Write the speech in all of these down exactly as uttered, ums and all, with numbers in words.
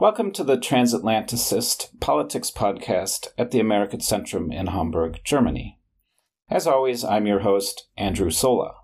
Welcome to the Transatlanticist Politics Podcast at the American Centrum in Hamburg, Germany. As always, I'm your host, Andrew Sola.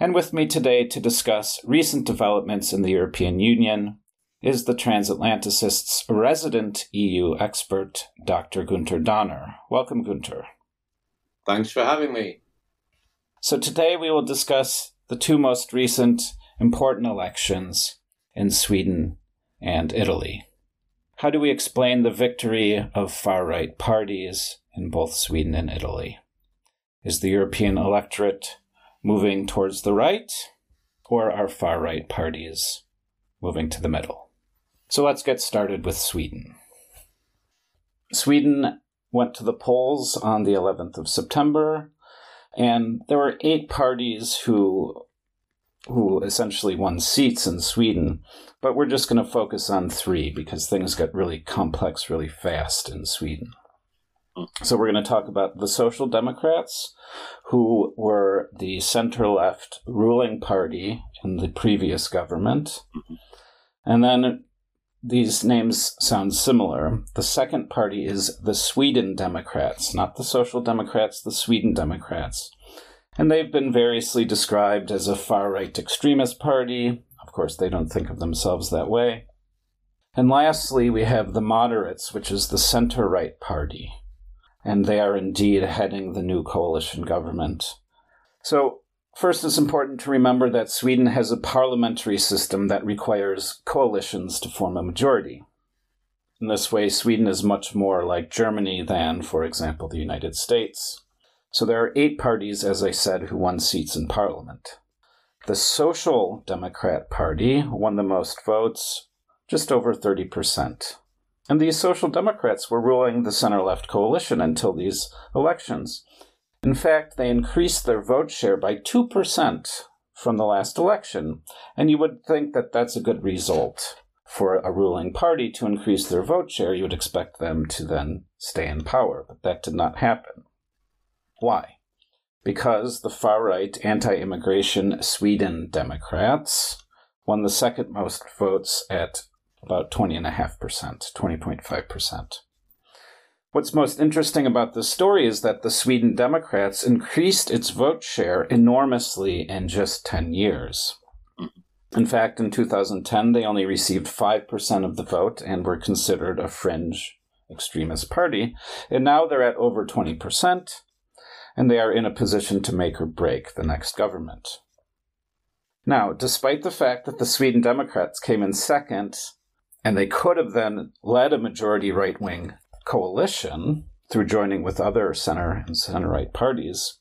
And with me today to discuss recent developments in the European Union is the Transatlanticist's resident E U expert, Doctor Gunther Donner. Welcome, Gunther. Thanks for having me. So today we will discuss the two most recent important elections in Sweden and Italy. How do we explain the victory of far-right parties in both Sweden and Italy? Is the European electorate moving towards the right, or are far-right parties moving to the middle? So let's get started with Sweden. Sweden went to the polls on the eleventh of September, and there were eight parties who, who essentially won seats in Sweden, but we're just going to focus on three because things got really complex really fast in Sweden. So we're going to talk about the Social Democrats, who were the center-left ruling party in the previous government. And then these names sound similar. The second party is the Sweden Democrats, not the Social Democrats, the Sweden Democrats. And they've been variously described as a far-right extremist party. Of course, they don't think of themselves that way. And lastly, we have the Moderates, which is the center-right party. And they are indeed heading the new coalition government. So first, it's important to remember that Sweden has a parliamentary system that requires coalitions to form a majority. In this way, Sweden is much more like Germany than, for example, the United States. So there are eight parties, as I said, who won seats in parliament. The Social Democrat Party won the most votes, just over thirty percent. And these Social Democrats were ruling the center-left coalition until these elections. In fact, they increased their vote share by two percent from the last election. And you would think that that's a good result for a ruling party to increase their vote share. You would expect them to then stay in power, but that did not happen. Why? Because the far-right anti-immigration Sweden Democrats won the second most votes at about twenty point five percent, twenty point five percent. What's most interesting about this story is that the Sweden Democrats increased its vote share enormously in just ten years. In fact, in two thousand ten, they only received five percent of the vote and were considered a fringe extremist party. And now they're at over twenty percent, and they are in a position to make or break the next government. Now, despite the fact that the Sweden Democrats came in second, and they could have then led a majority right-wing coalition through joining with other center and center-right parties,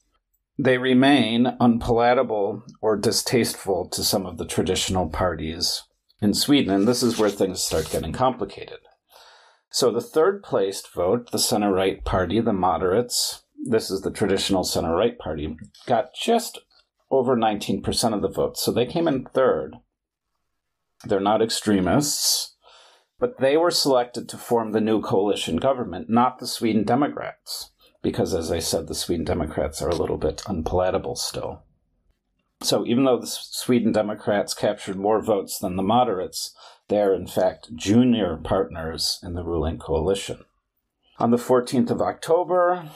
they remain unpalatable or distasteful to some of the traditional parties in Sweden. And this is where things start getting complicated. So the third-placed vote, the center-right party, the Moderates, this is the traditional center-right party, got just over nineteen percent of the vote. So they came in third. They're not extremists. But they were selected to form the new coalition government, not the Sweden Democrats, because, as I said, the Sweden Democrats are a little bit unpalatable still. So even though the Sweden Democrats captured more votes than the Moderates, they are, in fact, junior partners in the ruling coalition. On the fourteenth of October,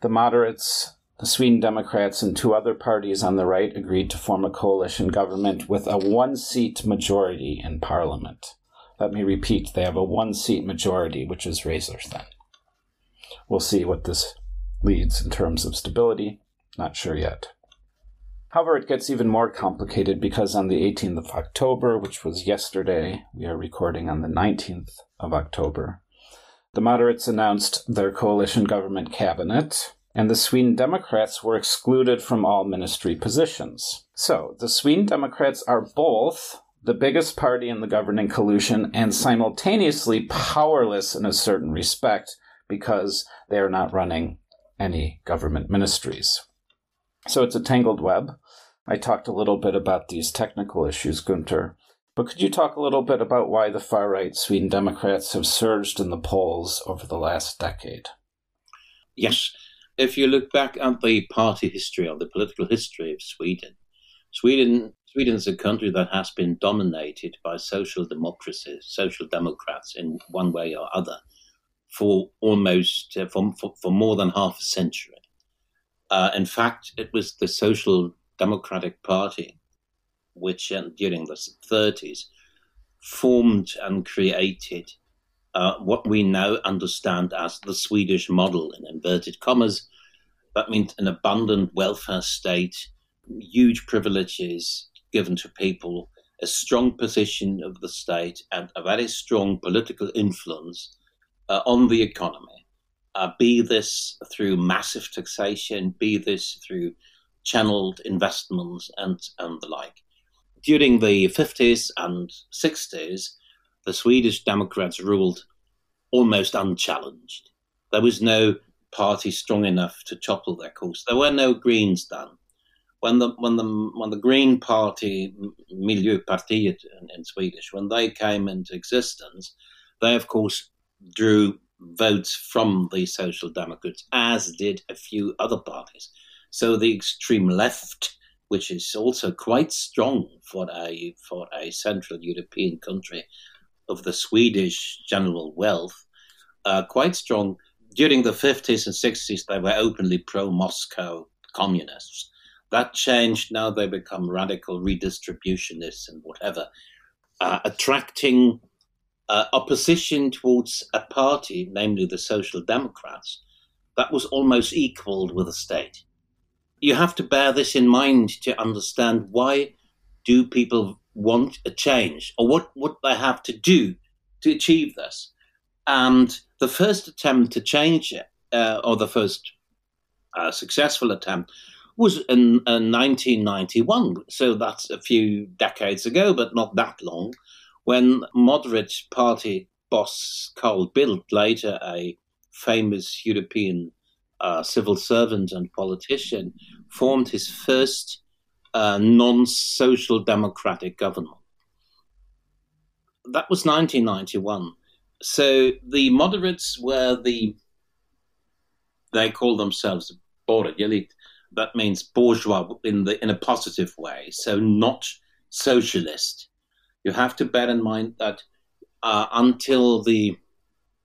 the Moderates, the Sweden Democrats, and two other parties on the right agreed to form a coalition government with a one-seat majority in parliament. Let me repeat, they have a one-seat majority, which is razor thin. We'll see what this leads in terms of stability. Not sure yet. However, it gets even more complicated because on the eighteenth of October, which was yesterday, we are recording on the nineteenth of October, the Moderates announced their coalition government cabinet, and the Sweden Democrats were excluded from all ministry positions. So, the Sweden Democrats are both the biggest party in the governing coalition, and simultaneously powerless in a certain respect because they are not running any government ministries. So it's a tangled web. I talked a little bit about these technical issues, Gunther, but could you talk a little bit about why the far-right Sweden Democrats have surged in the polls over the last decade? Yes. If you look back at the party history or the political history of Sweden, Sweden Sweden's a country that has been dominated by social democracies, social democrats in one way or other, for almost uh, for, for, for more than half a century. Uh, in fact, it was the Social Democratic Party, which uh, during the thirties formed and created Uh, what we now understand as the Swedish model, in inverted commas. That means an abundant welfare state, huge privileges given to people, a strong position of the state, and a very strong political influence uh, on the economy, uh, be this through massive taxation, be this through channeled investments and, and the like. During the fifties and sixties, the Swedish Democrats ruled almost unchallenged. There was no party strong enough to topple their course. There were no Greens then. When the when the when the Green Party, Miljöpartiet in, in Swedish, when they came into existence, they of course drew votes from the Social Democrats, as did a few other parties. So the extreme left, which is also quite strong for a for a Central European country of the Swedish general wealth, uh, quite strong. During the fifties and sixties, they were openly pro-Moscow communists. That changed. Now they become radical redistributionists and whatever, uh, attracting uh, opposition towards a party, namely the Social Democrats, that was almost equaled with the state. You have to bear this in mind to understand why do people want a change, or what what they have to do to achieve this. And the first attempt to change it, uh, or the first uh, successful attempt, was in uh, nineteen ninety-one. So that's a few decades ago, but not that long, when moderate party boss Carl Bildt, later a famous European uh, civil servant and politician, formed his first Uh, non-social democratic government. That was nineteen ninety-one. So the moderates were the, they call themselves borgerligt, that means bourgeois in the in a positive way, so not socialist. You have to bear in mind that uh, until the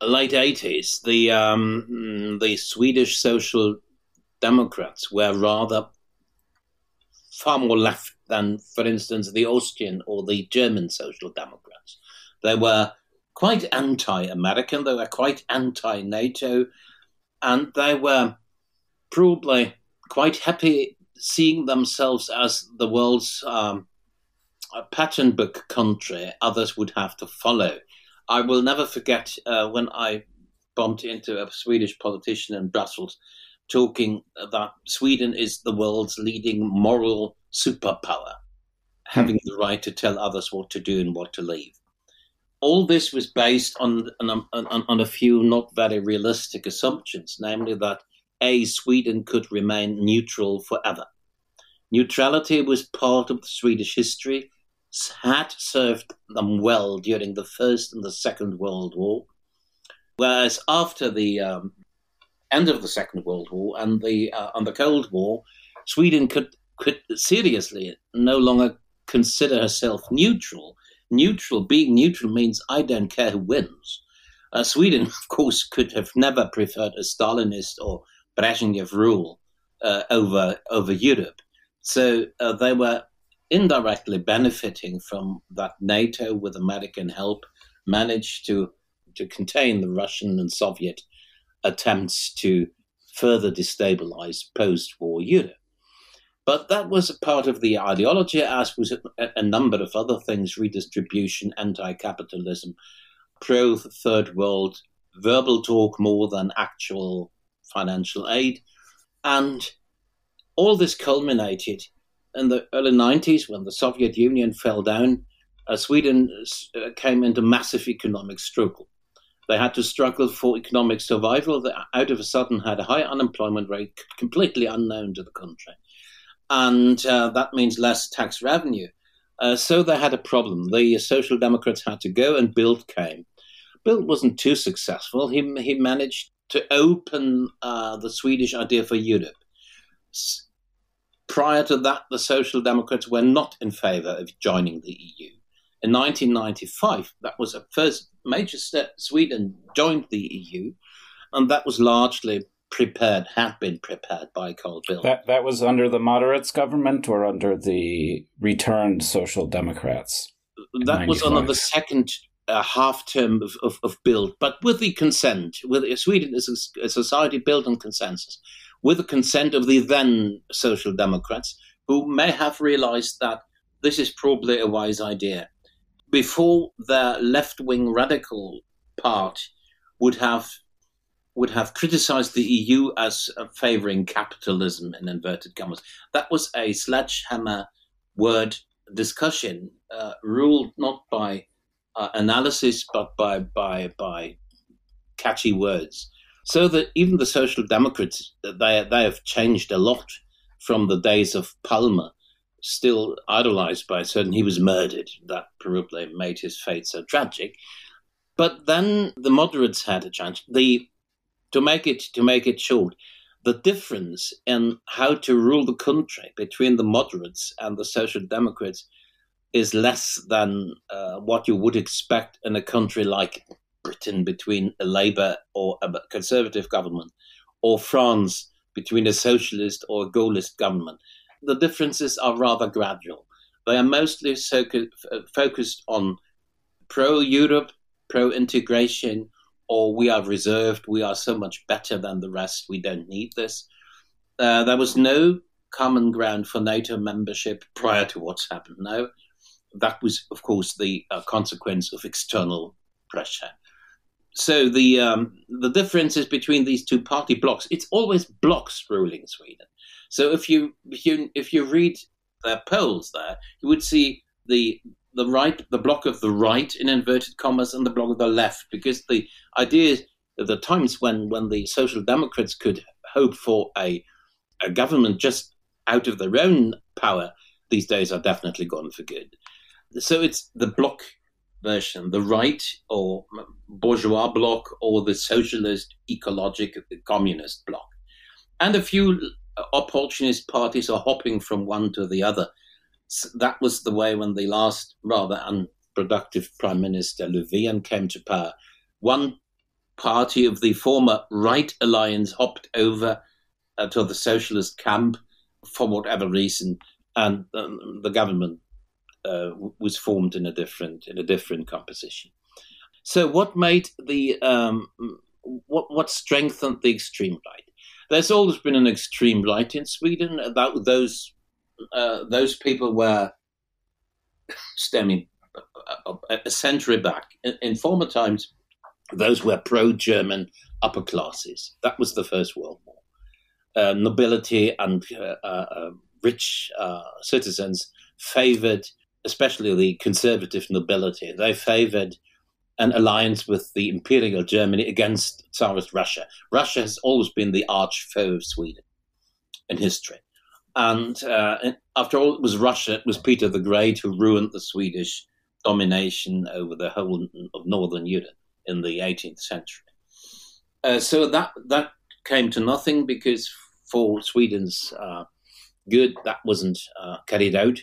late eighties, the um, the Swedish Social Democrats were rather far more left than, for instance, the Austrian or the German Social Democrats. They were quite anti-American, they were quite anti-NATO, and they were probably quite happy seeing themselves as the world's um, pattern book country others would have to follow. I will never forget uh, when I bumped into a Swedish politician in Brussels talking that Sweden is the world's leading moral superpower, having the right to tell others what to do and what to leave. All this was based on, on, on, on a few not very realistic assumptions, namely that A, Sweden could remain neutral forever. Neutrality was part of the Swedish history, had served them well during the First and the Second World War, whereas after the Um, end of the Second World War and the uh, and the Cold War, Sweden could could seriously no longer consider herself neutral. Neutral, being neutral means I don't care who wins. Uh, Sweden, of course, could have never preferred a Stalinist or Brezhnev rule uh, over over Europe. So uh, they were indirectly benefiting from that NATO, with American help, managed to to contain the Russian and Soviet attempts to further destabilize post-war Europe. But that was a part of the ideology, as was a, a number of other things: redistribution, anti-capitalism, pro-third world, verbal talk more than actual financial aid. And all this culminated in the early nineties when the Soviet Union fell down. Uh, Sweden uh, came into massive economic struggle. They had to struggle for economic survival. They out of a sudden had a high unemployment rate, completely unknown to the country. And uh, that means less tax revenue. Uh, so they had a problem. The Social Democrats had to go, and Bildt came. Bildt wasn't too successful. He he managed to open uh, the Swedish idea for Europe. S- Prior to that, the Social Democrats were not in favour of joining the E U. In nineteen ninety-five, that was a first major step. Sweden joined the E U, and that was largely prepared, had been prepared by Carl Bildt. That, that was under the Moderates government or under the returned Social Democrats? That was under the second uh, half-term of, of, of Bildt, but with the consent. With Sweden is a, a society built on consensus. With the consent of the then Social Democrats, who may have realized that this is probably a wise idea. Before their left-wing radical part would have would have criticized the E U as favoring capitalism in inverted commas. That was a sledgehammer word discussion, uh, ruled not by uh, analysis but by by by catchy words. So that even the Social Democrats, they they have changed a lot from the days of Palmer, still idolized by certain. He was murdered. That probably made his fate so tragic. But then the Moderates had a chance. The to make it to make it short, the difference in how to rule the country between the Moderates and the Social Democrats is less than uh, what you would expect in a country like Britain between a Labour or a Conservative government, or France between a socialist or a Gaullist government. The differences are rather gradual. They are mostly so co- focused on pro-Europe, pro-integration, or we are reserved, we are so much better than the rest, we don't need this. Uh, there was no common ground for NATO membership prior to what's happened now. That was, of course, the uh, consequence of external pressure. So the um, the differences between these two party blocks, it's always blocks ruling Sweden. So if you if you, if you read their polls there, you would see the the right the block of the right in inverted commas and the block of the left, because the idea is that the times when, when the Social Democrats could hope for a a government just out of their own power, these days are definitely gone for good. So it's the block version, the right or bourgeois bloc or the socialist, ecological, communist bloc. And a few opportunist parties are hopping from one to the other. So that was the way when the last rather unproductive Prime Minister Louvian came to power. One party of the former right alliance hopped over uh, to the socialist camp for whatever reason, and um, the government Uh, was formed in a different in a different composition. So, what made the um, what what strengthened the extreme right? There's always been an extreme right in Sweden. About those uh, those people were stemming a, a, a century back. In, in former times, those were pro-German upper classes. That was the First World War. Uh, nobility and uh, uh, rich uh, citizens favoured, especially the conservative nobility, they favoured an alliance with the imperial Germany against Tsarist Russia. Russia has always been the arch foe of Sweden in history. And uh, after all, it was Russia, it was Peter the Great who ruined the Swedish domination over the whole of northern Europe in the eighteenth century. Uh, so that, that came to nothing because for Sweden's uh, good, that wasn't uh, carried out.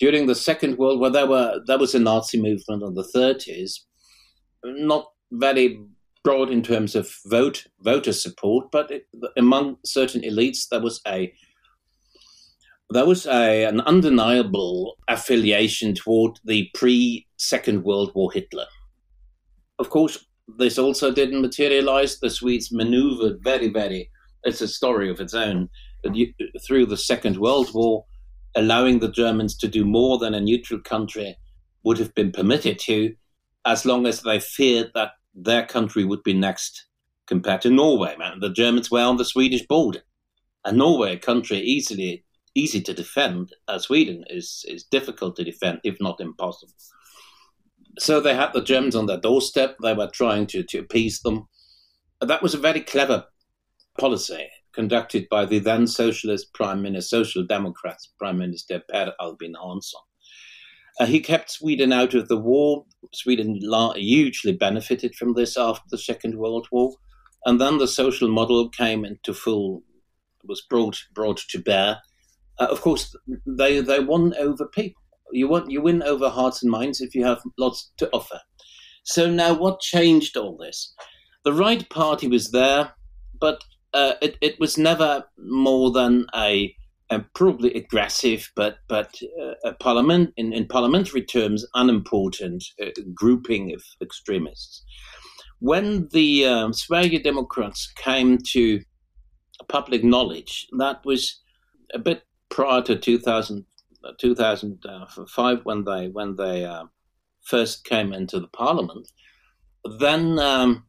During the Second World War, there were there was a Nazi movement in the thirties, not very broad in terms of vote voter support, but it, among certain elites there was a there was a an undeniable affiliation toward the pre-Second World War Hitler. Of course, this also didn't materialize. The Swedes maneuvered very, very. It's a story of its own through the Second World War, allowing the Germans to do more than a neutral country would have been permitted to, as long as they feared that their country would be next compared to Norway. Man, the Germans were on the Swedish border, and Norway, a country easily easy to defend, uh, Sweden is is difficult to defend, if not impossible. So they had the Germans on their doorstep. They were trying to, to appease them. And that was a very clever policy conducted by the then socialist prime minister, Social Democrats prime minister, Per Albin Hansson. Uh, he kept Sweden out of the war. Sweden la- hugely benefited from this after the Second World War. And then the social model came into full, was brought brought to bear. Uh, of course, they they won over people. You won, you win over hearts and minds if you have lots to offer. So now what changed all this? The right party was there, but uh, it, it was never more than a, a probably aggressive, but but uh, a parliament in, in parliamentary terms, unimportant uh, grouping of extremists. When the um, Sweden Democrats came to public knowledge, that was a bit prior to two thousand, two thousand five when they when they uh, first came into the parliament. Then um,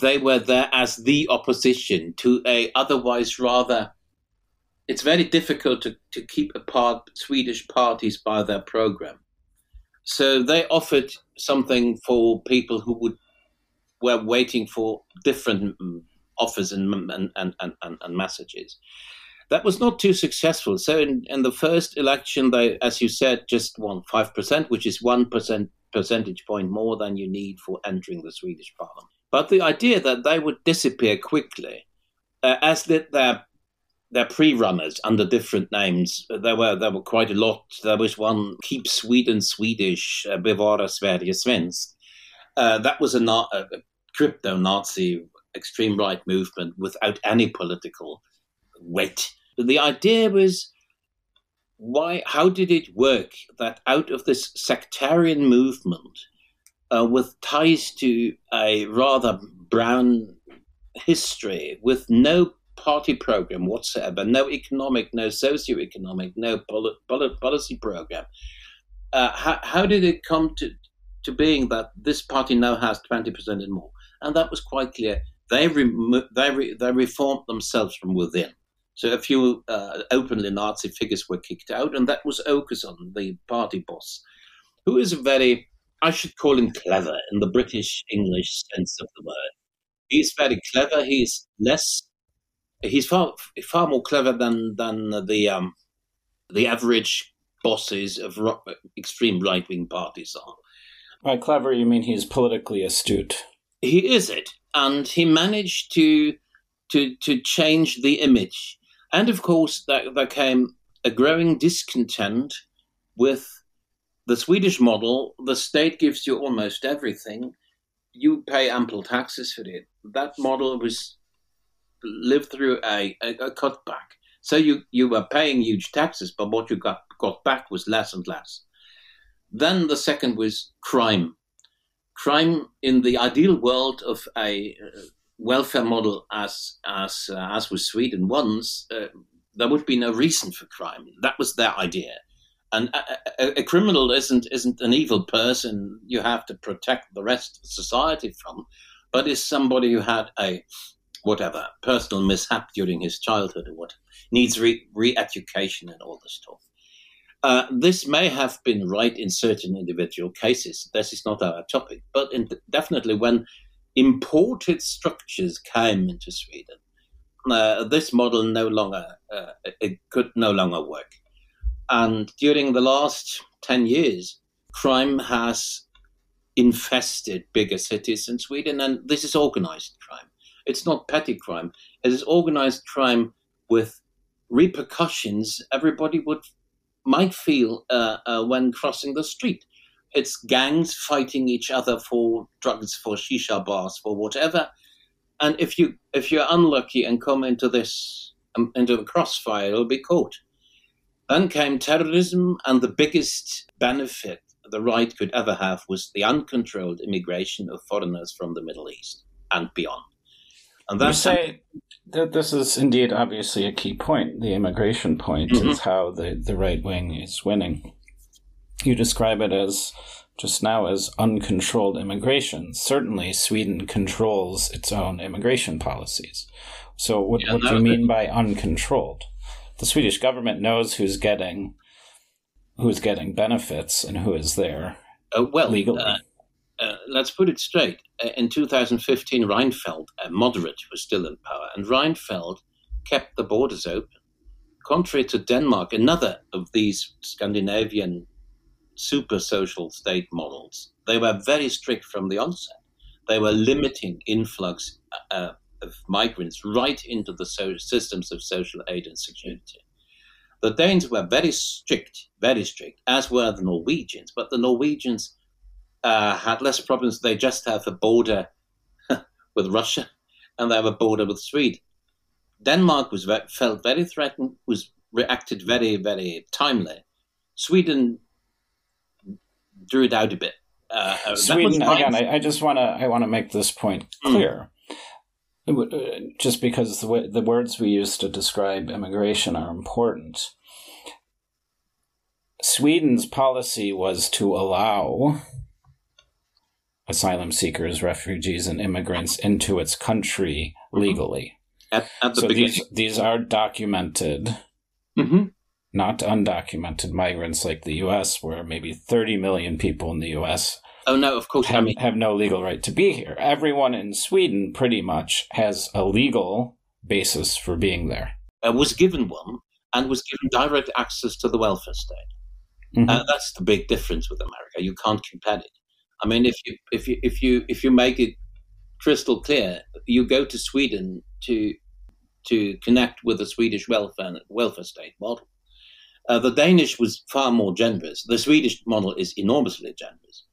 they were there as the opposition to a otherwise rather. It's very difficult to, to keep apart Swedish parties by their program, so they offered something for people who would. We're waiting for different offers and, and, and, and, and messages. That was not too successful. So in, in the first election, they, as you said, just won five percent, which is one percent, percentage point more than you need for entering the Swedish parliament. But the idea that they would disappear quickly, uh, as that their their pre-runners under different names, there were there were quite a lot. There was one, Keep Sweden Swedish, uh, Bevara Sverige Svenskt. Uh, that was a, na- a crypto-Nazi extreme-right movement without any political weight. The idea was, why? How did it work that out of this sectarian movement uh, with ties to a rather brown history, with no party program whatsoever, no economic, no socio-economic, no poli- poli- policy program, uh, how, how did it come to... to being that this party now has twenty percent and more. And that was quite clear. They remo- they re- they reformed themselves from within. So a few uh, openly Nazi figures were kicked out, and that was Okerson, the party boss, who is a very, I should call him clever in the British-English sense of the word. He's very clever. He's less, he's far far more clever than, than the um, the average bosses of rock, extreme right-wing parties are. By clever, you mean he's politically astute. He is it, and he managed to to to change the image. And of course, there, there came a growing discontent with the Swedish model. The state gives you almost everything; you pay ample taxes for it. That model was lived through a, a, a cutback. So you, you were paying huge taxes, but what you got got back was less and less. Then the second was crime. Crime in the ideal world of a welfare model, as as uh, as was Sweden once, uh, there would be no reason for crime. That was their idea. And a, a, a criminal isn't isn't an evil person you have to protect the rest of society from, but is somebody who had a whatever personal mishap during his childhood or what needs re- re-education and all this stuff. Uh, this may have been right in certain individual cases. This is not our topic, but in, definitely when imported structures came into Sweden, uh, this model no longer uh, it could no longer work. And during the last ten years, crime has infested bigger cities in Sweden, and this is organized crime. It's not petty crime. It is organized crime with repercussions. Everybody would. might feel uh, uh, when crossing the street. It's gangs fighting each other for drugs, for shisha bars, for whatever. And if you if you're unlucky and come into this um, into the crossfire, you'll be caught. Then came terrorism, and the biggest benefit the right could ever have was the uncontrolled immigration of foreigners from the Middle East and beyond. And that's you say that this is indeed obviously a key point. The immigration point mm-hmm. is how the, the right wing is winning. You describe it as just now as uncontrolled immigration. Certainly, Sweden controls its own immigration policies. So what, yeah, what do you mean by uncontrolled? The Swedish government knows who's getting who's getting benefits and who is there. Uh, well, legally. Uh, uh, let's put it straight. Uh, in two thousand fifteen, Reinfeldt, a moderate, was still in power, and Reinfeldt kept the borders open. Contrary to Denmark, another of these Scandinavian super social state models, they were very strict from the onset. They were limiting influx uh, of migrants right into the so- systems of social aid and security. The Danes were very strict, very strict, as were the Norwegians. But the Norwegians uh, had less problems. They just have a border with Russia, and they have a border with Sweden. Denmark was very, felt very threatened, was reacted very, very timely. Sweden drew it out a bit. Uh, Sweden, again, I, I just want to I want to make this point clear. Mm. Just because the, w- the words we use to describe immigration are important. Sweden's policy was to allow asylum seekers, refugees, and immigrants into its country legally. At, at the so beginning. These, these are documented, mm-hmm. not undocumented migrants like the U S, where maybe thirty million people in the U S Oh, no, of course, have, I mean. have no legal right to be here. Everyone in Sweden pretty much has a legal basis for being there. Uh, was given one and was given direct access to the welfare state. Mm-hmm. Uh, that's the big difference with America. You can't compare it. I mean, if you if you if you if you make it crystal clear, you go to Sweden to to connect with the Swedish welfare welfare state model. Uh, the Danish was far more generous. The Swedish model is enormously generous,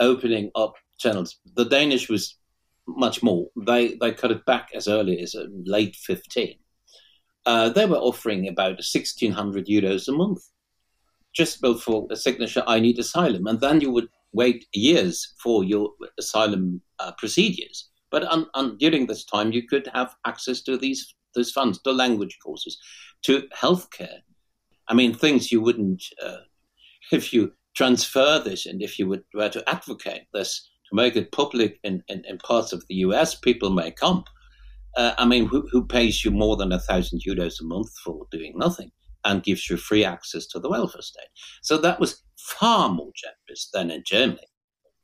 opening up channels. The Danish was much more. They they cut it back as early as late fifteen. Uh, they were offering about sixteen hundred euros a month, just for a signature, I need asylum. And then you would wait years for your asylum uh, procedures. But um, um, during this time, you could have access to these these funds, to language courses, to healthcare. I mean, things you wouldn't, uh, if you transfer this and if you would, were to advocate this, to make it public in, in, in parts of the U S, people may come. Uh, I mean, who, who pays you more than one thousand euros a month for doing nothing and gives you free access to the welfare state? So that was far more generous than in Germany.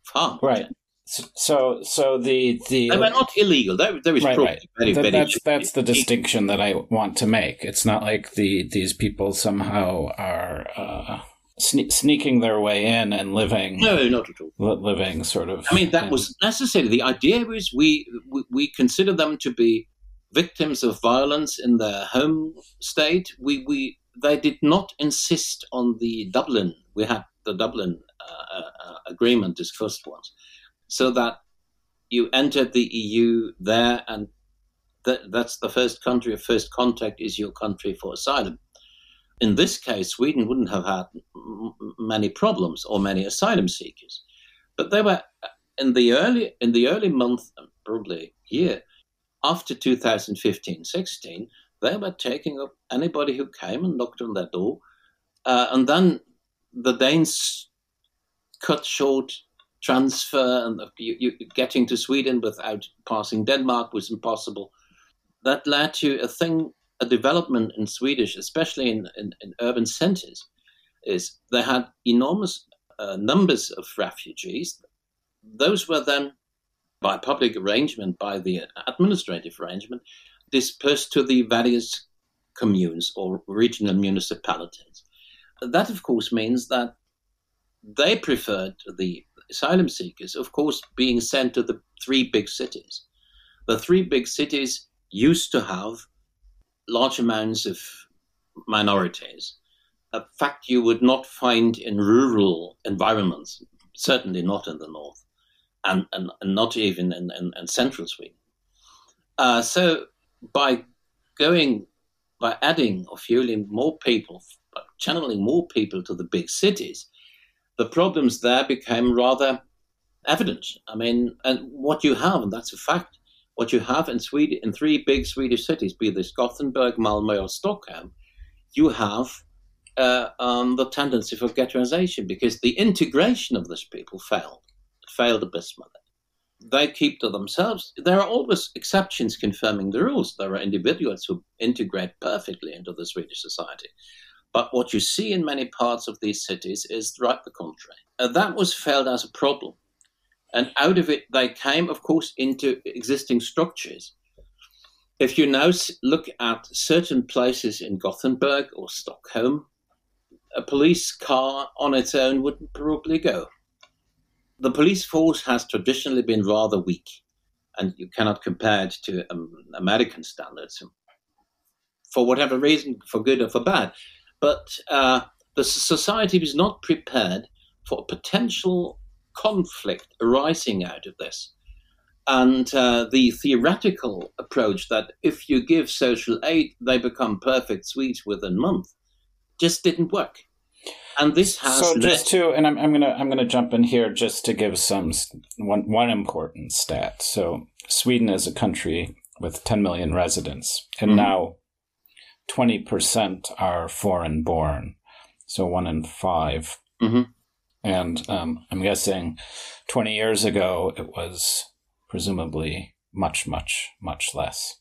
Far more right. generous. So, so the, the they were not illegal. There, there is right, right. Very, that, very that's that's the distinction that I want to make. It's not like the these people somehow are uh, sne- sneaking their way in and living. No, not at all. Living sort of. I mean, that in, was necessary. The idea was we, we we consider them to be victims of violence in their home state. We we they did not insist on the Dublin. We had the Dublin uh, uh, agreement discussed once. So that you entered the E U there, and th- that's the first country of first contact is your country for asylum. In this case, Sweden wouldn't have had m- many problems or many asylum seekers, but they were in the early in the early month, probably year after two thousand fifteen sixteen, they were taking up anybody who came and knocked on their door, uh, and then the Danes cut short. Transfer and you, you, getting to Sweden without passing Denmark was impossible. That led to a thing, a development in Swedish, especially in, in, in urban centers, is they had enormous uh, numbers of refugees. Those were then, by public arrangement, by the administrative arrangement, dispersed to the various communes or regional municipalities. That, of course, means that they preferred the asylum seekers, of course, being sent to the three big cities. The three big cities used to have large amounts of minorities. A fact you would not find in rural environments, certainly not in the north, and, and, and not even in, in, in central Sweden. Uh, so by going, by adding or fueling more people, by channeling more people to the big cities, the problems there became rather evident. I mean, and what you have, and that's a fact, what you have in Sweden, in three big Swedish cities, be this Gothenburg, Malmö, or Stockholm, you have uh, um, the tendency for ghettoization because the integration of these people failed. It failed abysmally. They keep to themselves. There are always exceptions confirming the rules. There are individuals who integrate perfectly into the Swedish society. But what you see in many parts of these cities is right the contrary. And that was felt as a problem. And out of it, they came, of course, into existing structures. If you now look at certain places in Gothenburg or Stockholm, a police car on its own wouldn't probably go. The police force has traditionally been rather weak, and you cannot compare it to um, American standards, for whatever reason, for good or for bad. But uh, the society was not prepared for a potential conflict arising out of this. And uh, the theoretical approach that if you give social aid, they become perfect Swedes within a month, just didn't work. And this has so just led- to, and I'm, I'm gonna I'm gonna jump in here just to give some one one important stat. So Sweden is a country with ten million residents, and mm-hmm. now twenty percent are foreign born, so one in five. Mm-hmm. And um, I'm guessing twenty years ago it was presumably much, much, much less.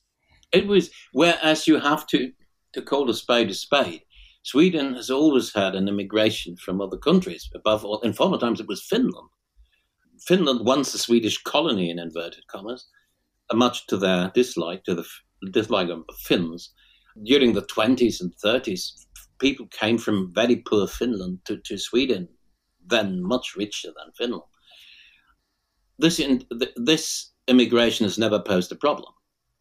It was, whereas you have to, to call a spade a spade. Sweden has always had an immigration from other countries. Above all, in former times, it was Finland. Finland, once a Swedish colony in inverted commas, much to their dislike, to the f- dislike of Finns. During the twenties and thirties, people came from very poor Finland to, to Sweden, then much richer than Finland. This, in, th- this immigration has never posed a problem.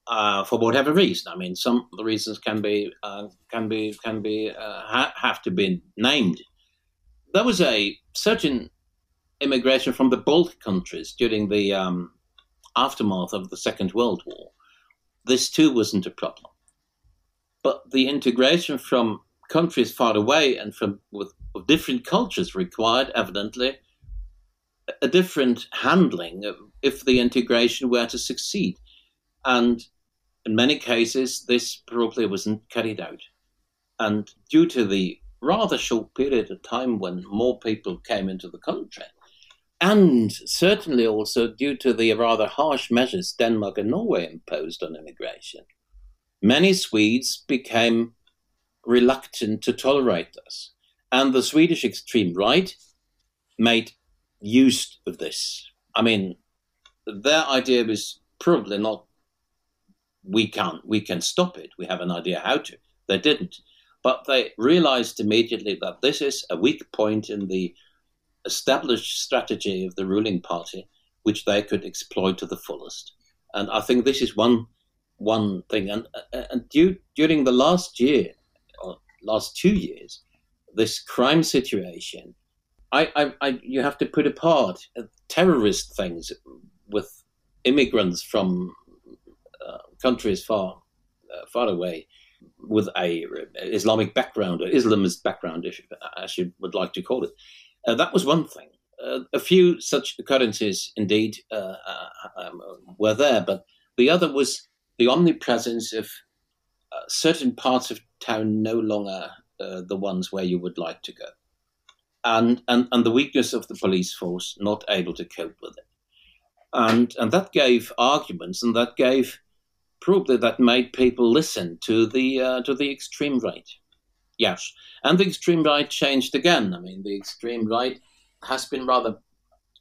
Uh, for whatever reason, I mean, some of the reasons can be uh, can be can be uh, ha- have to be named. There was a certain immigration from the Baltic countries during the um, aftermath of the Second World War. This too wasn't a problem, but the integration from countries far away and from with, with different cultures required evidently a different handling if the integration were to succeed, and in many cases, this probably wasn't carried out. And due to the rather short period of time when more people came into the country, and certainly also due to the rather harsh measures Denmark and Norway imposed on immigration, many Swedes became reluctant to tolerate this. And the Swedish extreme right made use of this. I mean, their idea was probably not we can't, we can stop it. We have an idea how to. They didn't. But they realized immediately that this is a weak point in the established strategy of the ruling party, which they could exploit to the fullest. And I think this is one one thing. And, and due, during the last year, or last two years, this crime situation, I, I, I you have to put apart terrorist things with immigrants from Uh, countries far, uh, far away, with a Islamic background or Islamist background, if, as you would like to call it. Uh, that was one thing. Uh, a few such occurrences, indeed, uh, um, were there, but the other was the omnipresence of uh, certain parts of town no longer uh, the ones where you would like to go, and and and the weakness of the police force not able to cope with it, and and that gave arguments, and that gave. Probably that made people listen to the uh, to the extreme right. Yes, and the extreme right changed again. I mean, the extreme right has been rather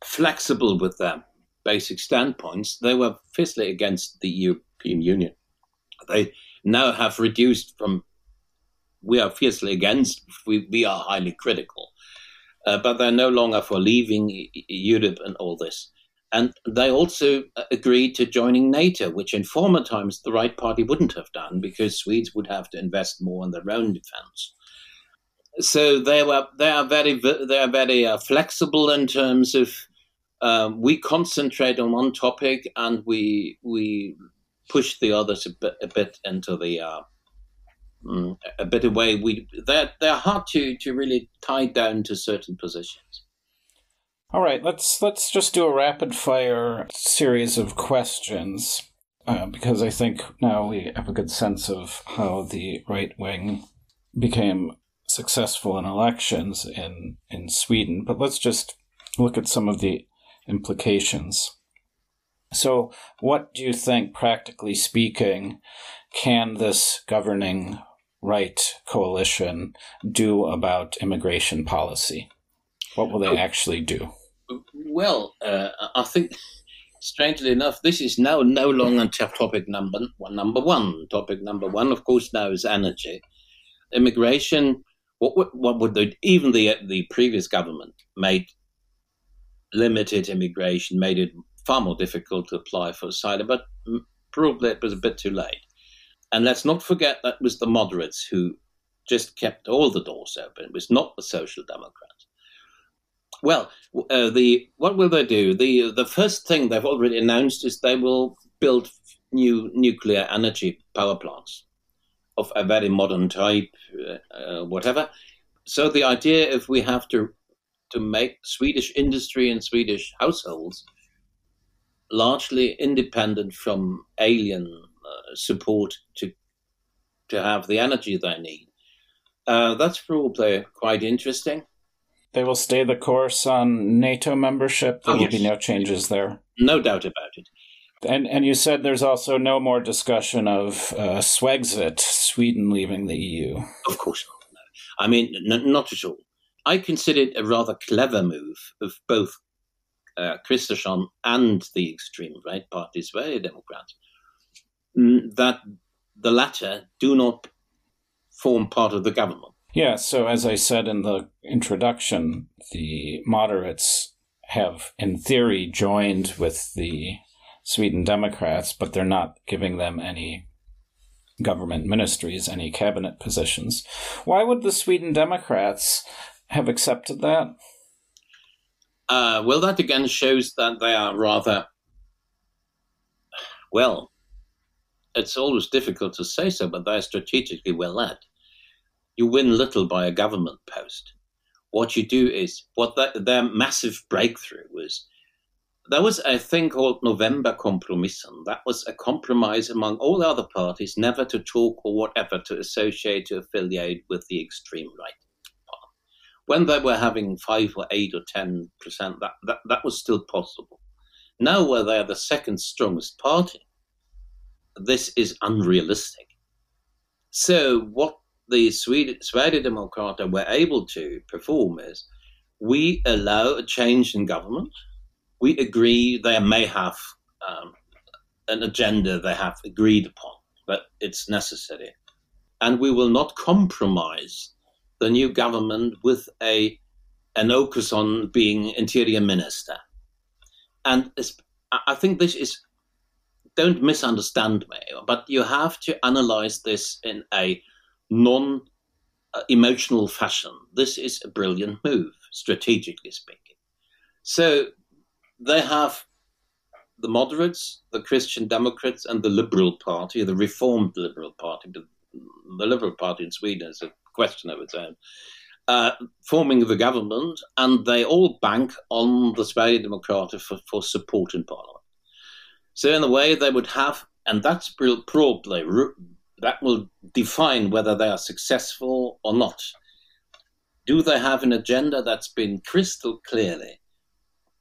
flexible with their basic standpoints. They were fiercely against the European Union. They now have reduced from we are fiercely against, we, we are highly critical. Uh, but they're no longer for leaving Europe and all this. And they also agreed to joining NATO, which in former times the right party wouldn't have done because Swedes would have to invest more in their own defence. So they were they are very they are very uh, flexible in terms of um, we concentrate on one topic and we we push the others a bit, a bit into the uh, a bit away. We they're they're hard to to really tie down to certain positions. All right, let's let's just do a rapid-fire series of questions uh, because I think now we have a good sense of how the right wing became successful in elections in, in Sweden. But let's just look at some of the implications. So what do you think, practically speaking, can this governing right coalition do about immigration policy? What will they actually do? Well, uh, I think, strangely enough, this is now no longer topic number one. Number one, topic number one, of course, now is energy, immigration. What would, what would they, even the the previous government made limited immigration, made it far more difficult to apply for asylum, but probably it was a bit too late. And let's not forget that was the moderates who just kept all the doors open. It was not the Social Democrats. Well, uh, the what will they do? The the first thing they've already announced is they will build new nuclear energy power plants of a very modern type, uh, uh, whatever. So the idea, if we have to to make Swedish industry and Swedish households largely independent from alien uh, support to to have the energy they need, uh, that's probably quite interesting. They will stay the course on NATO membership. There oh, will yes. be no changes there. No doubt about it. And and you said there's also no more discussion of uh, Swexit, Sweden leaving the E U. Of course not. No. I mean, n- not at all. I consider it a rather clever move of both uh, Kristersson and the extreme right parties, very Democrats, that the latter do not form part of the government. Yeah, so as I said in the introduction, the moderates have, in theory, joined with the Sweden Democrats, but they're not giving them any government ministries, any cabinet positions. Why would the Sweden Democrats have accepted that? Uh, well, that again shows that they are rather, well, it's always difficult to say so, but they're strategically well led. You win little by a government post. What you do is, what that, their massive breakthrough was, there was a thing called November Kompromissen. That was a compromise among all other parties never to talk or whatever to associate, to affiliate with the extreme right. When they were having five or eight or ten percent, that, that, that was still possible. Now where they are the second strongest party, this is unrealistic. So what the Sverigedemokraterna were able to perform is, we allow a change in government. We agree they may have um, an agenda they have agreed upon, but it's necessary. And we will not compromise the new government with a an Okerson being interior minister. And I think this is, don't misunderstand me, but you have to analyze this in a non-emotional fashion. This is a brilliant move, strategically speaking. So they have the moderates, the Christian Democrats, and the Liberal Party, the Reformed Liberal Party. The, the Liberal Party in Sweden is a question of its own, uh, forming the government, and they all bank on the Sverigedemokrater for, for support in parliament. So in a way, they would have, and that's probably that will define whether they are successful or not. Do they have an agenda that's been crystal clearly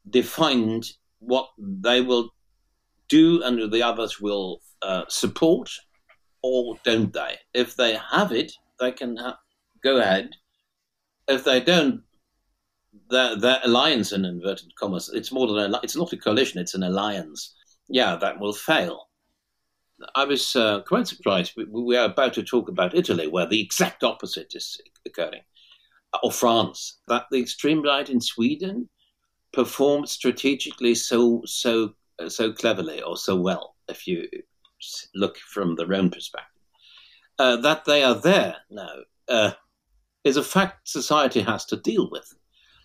defined, what they will do and the others will uh, support, or don't they? If they have it, they can ha- go ahead. If they don't, their, their alliance, in inverted commas, it's more than a, it's not a coalition, it's an alliance. Yeah, that will fail. I was uh, quite surprised. We, we are about to talk about Italy, where the exact opposite is occurring, or France, that the extreme right in Sweden performed strategically so so so cleverly, or so well, if you look from their own perspective. Uh, that they are there now uh, is a fact society has to deal with.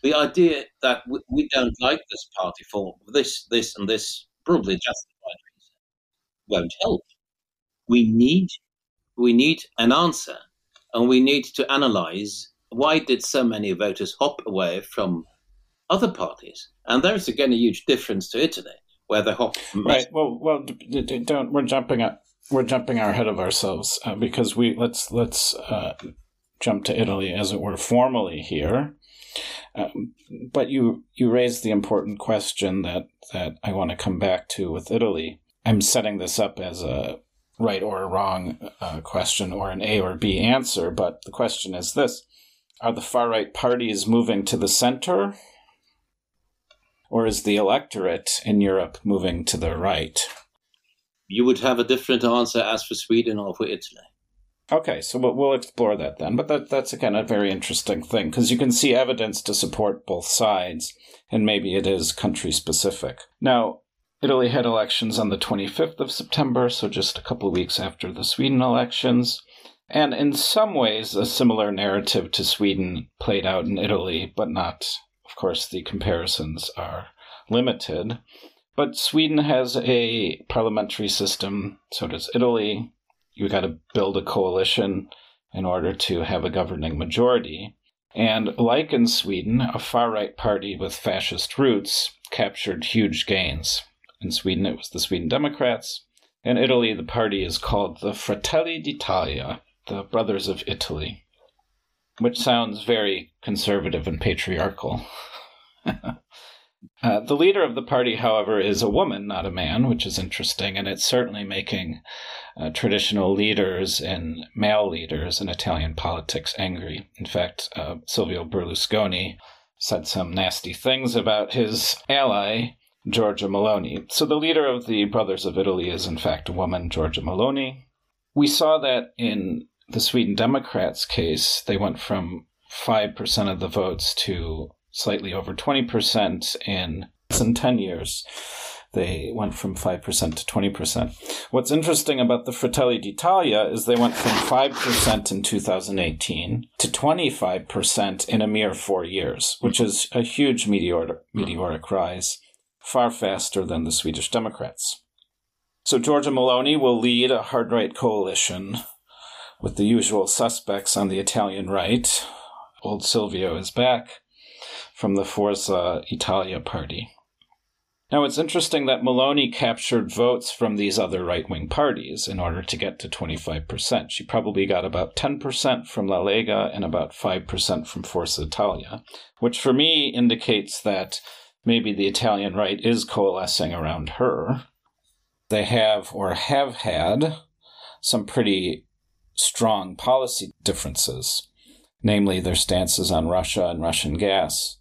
The idea that we, we don't like this party for this, this, and this, probably just won't help. We need we need an answer, and we need to analyze why did so many voters hop away from other parties. And there's again a huge difference to Italy, where they hop. Right. Well, well, don't we're jumping up. We're jumping ahead of ourselves uh, because we let's let's uh, jump to Italy, as it were, formally here. Um, but you you raised the important question that that I want to come back to with Italy. I'm setting this up as a right or a wrong uh, question or an A or B answer, but the question is this. Are the far-right parties moving to the center, or is the electorate in Europe moving to the right? You would have a different answer as for Sweden or for Italy. Okay, so we'll explore that then. But that, that's, again, a very interesting thing, because you can see evidence to support both sides, and maybe it is country-specific. Now, Italy had elections on the twenty-fifth of September, so just a couple of weeks after the Sweden elections. And in some ways, a similar narrative to Sweden played out in Italy, but not, of course, the comparisons are limited. But Sweden has a parliamentary system, so does Italy. You got to build a coalition in order to have a governing majority. And like in Sweden, a far-right party with fascist roots captured huge gains. In Sweden, it was the Sweden Democrats. In Italy, the party is called the Fratelli d'Italia, the Brothers of Italy, which sounds very conservative and patriarchal. Uh, the leader of the party, however, is a woman, not a man, which is interesting, and it's certainly making uh, traditional leaders and male leaders in Italian politics angry. In fact, uh, Silvio Berlusconi said some nasty things about his ally, Giorgia Meloni. So the leader of the Brothers of Italy is, in fact, a woman, Giorgia Meloni. We saw that in the Sweden Democrats case. They went from five percent of the votes to slightly over twenty percent in less than ten years. They went from five percent to twenty percent. What's interesting about the Fratelli d'Italia is they went from five percent in two thousand eighteen to twenty-five percent in a mere four years, which is a huge meteoric, meteoric rise, far faster than the Swedish Democrats. So Giorgia Meloni will lead a hard-right coalition with the usual suspects on the Italian right. Old Silvio is back from the Forza Italia party. Now, it's interesting that Meloni captured votes from these other right-wing parties in order to get to twenty-five percent. She probably got about ten percent from La Lega and about five percent from Forza Italia, which for me indicates that maybe the Italian right is coalescing around her. They have or have had some pretty strong policy differences, namely their stances on Russia and Russian gas,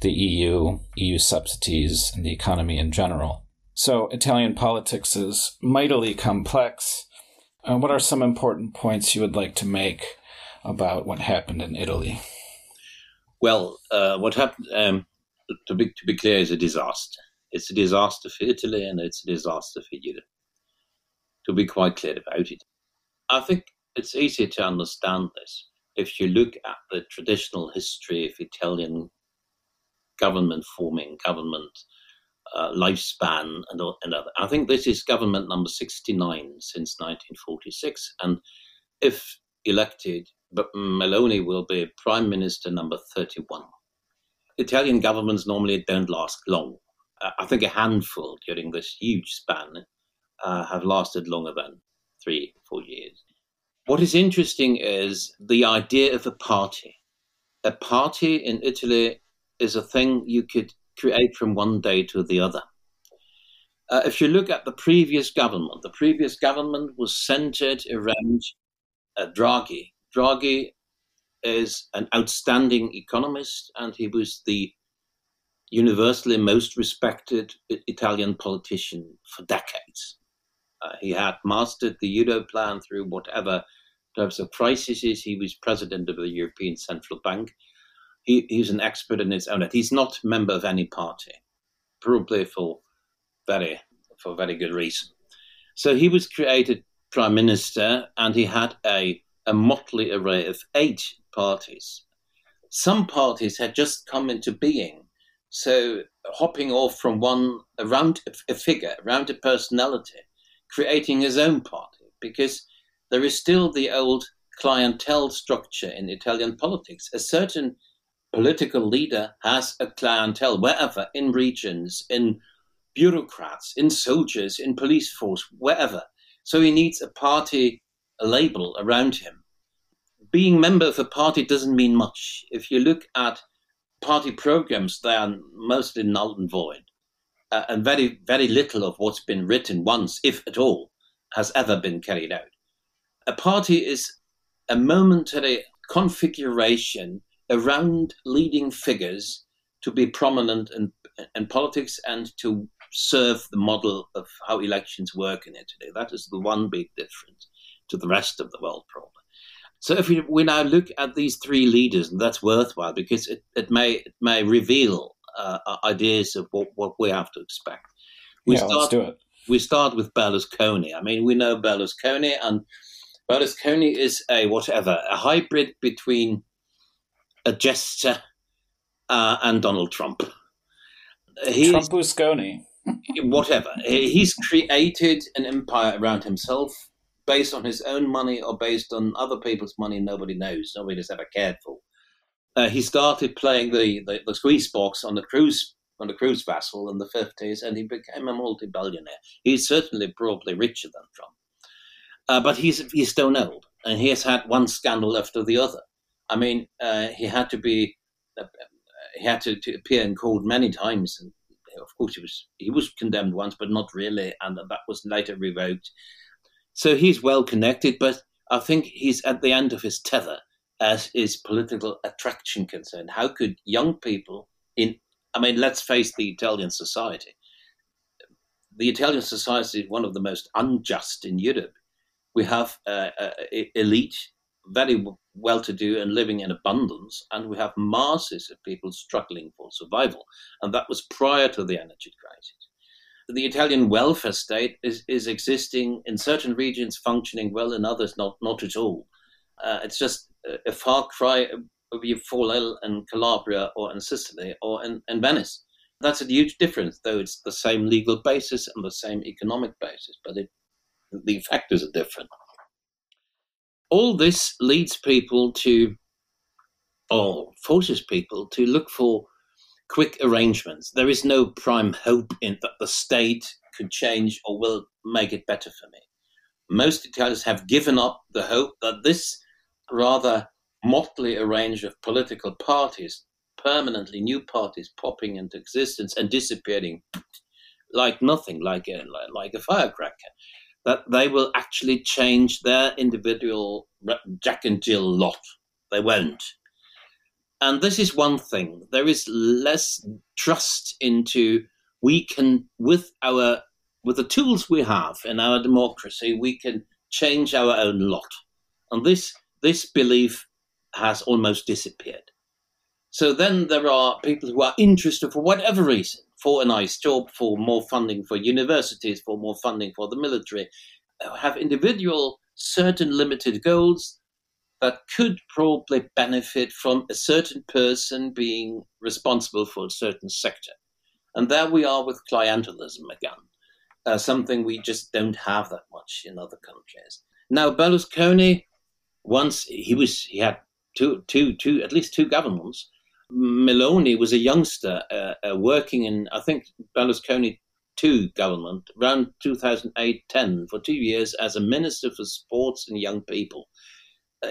the E U, E U subsidies, and the economy in general. So Italian politics is mightily complex. Uh, what are some important points you would like to make about what happened in Italy? Well, uh, what happened, um, to be, to be clear, is a disaster. It's a disaster for Italy and it's a disaster for Europe, to be quite clear about it. I think it's easy to understand this if you look at the traditional history of Italian government forming, government uh, lifespan, and, all, and other. I think this is government number sixty-nine since nineteen forty-six. And if elected, but Meloni will be prime minister number thirty-one. Italian governments normally don't last long. Uh, I think a handful during this huge span uh, have lasted longer than three, four years. What is interesting is the idea of a party. A party in Italy is a thing you could create from one day to the other. Uh, if you look at the previous government, the previous government was centered around uh, Draghi. Draghi is an outstanding economist, and he was the universally most respected Italian politician for decades. Uh, he had mastered the Euro plan through whatever types of crises. He was president of the European Central Bank. He, he's an expert in his own right. He's not a member of any party, probably for very for very good reason. So he was created prime minister, and he had a, a motley array of eight parties. Some parties had just come into being. So hopping off from one around a figure, around a personality, creating his own party, because there is still the old clientele structure in Italian politics. A certain political leader has a clientele wherever, in regions, in bureaucrats, in soldiers, in police force, wherever. So he needs a party a label around him. Being member of a party doesn't mean much. If you look at party programs, they are mostly null and void. Uh, and very, very little of what's been written once, if at all, has ever been carried out. A party is a momentary configuration around leading figures to be prominent in, in politics and to serve the model of how elections work in Italy. That is the one big difference to the rest of the world problem. So if we, we now look at these three leaders, and that's worthwhile because it, it may it may reveal uh, ideas of what, what we have to expect. We yeah, start, let's do it. We start with Berlusconi. I mean, we know Berlusconi, and Berlusconi is a whatever, a hybrid between a jester uh, and Donald Trump. He Trumpusconi. Is, whatever. He's created an empire around himself, based on his own money or based on other people's money, nobody knows. Nobody's ever cared for. Uh, he started playing the, the, the squeeze box on the cruise on the cruise vessel in the fifties, and he became a multi-billionaire. He's certainly probably richer than Trump. Uh, but he's he's stone old, and he has had one scandal after the other. I mean, uh, he had to be uh, he had to, to appear in court many times, and of course he was he was condemned once, but not really, and that was later revoked. So he's well connected, but I think he's at the end of his tether as is political attraction concerned. How could young people in, I mean, let's face the Italian society. The Italian society is one of the most unjust in Europe. We have uh, uh, elite, very well-to-do and living in abundance, and we have masses of people struggling for survival. And that was prior to the energy crisis. The Italian welfare state is, is existing in certain regions, functioning well, in others not not at all. Uh, it's just a, a far cry if you fall ill in Calabria or in Sicily or in, in Venice. That's a huge difference, though it's the same legal basis and the same economic basis, but it, the factors are different. All this leads people to, or forces people to look for quick arrangements. There is no prime hope in that the state could change or will make it better for me. Most Italians have given up the hope that this rather motley arrange of political parties, permanently new parties popping into existence and disappearing like nothing, like a, like a firecracker, that they will actually change their individual Jack and Jill lot. They won't. And this is one thing. There is less trust into we can, with our with the tools we have in our democracy, we can change our own lot. And this this belief has almost disappeared. So then there are people who are interested for whatever reason, for a nice job, for more funding for universities, for more funding for the military, have individual certain limited goals that could probably benefit from a certain person being responsible for a certain sector. And there we are with clientelism again, uh, something we just don't have that much in other countries. Now, Berlusconi, once he was, he had two, two, two, at least two governments. Meloni was a youngster uh, uh, working in, I think, Berlusconi two government, around two thousand eight to ten, for two years as a minister for sports and young people.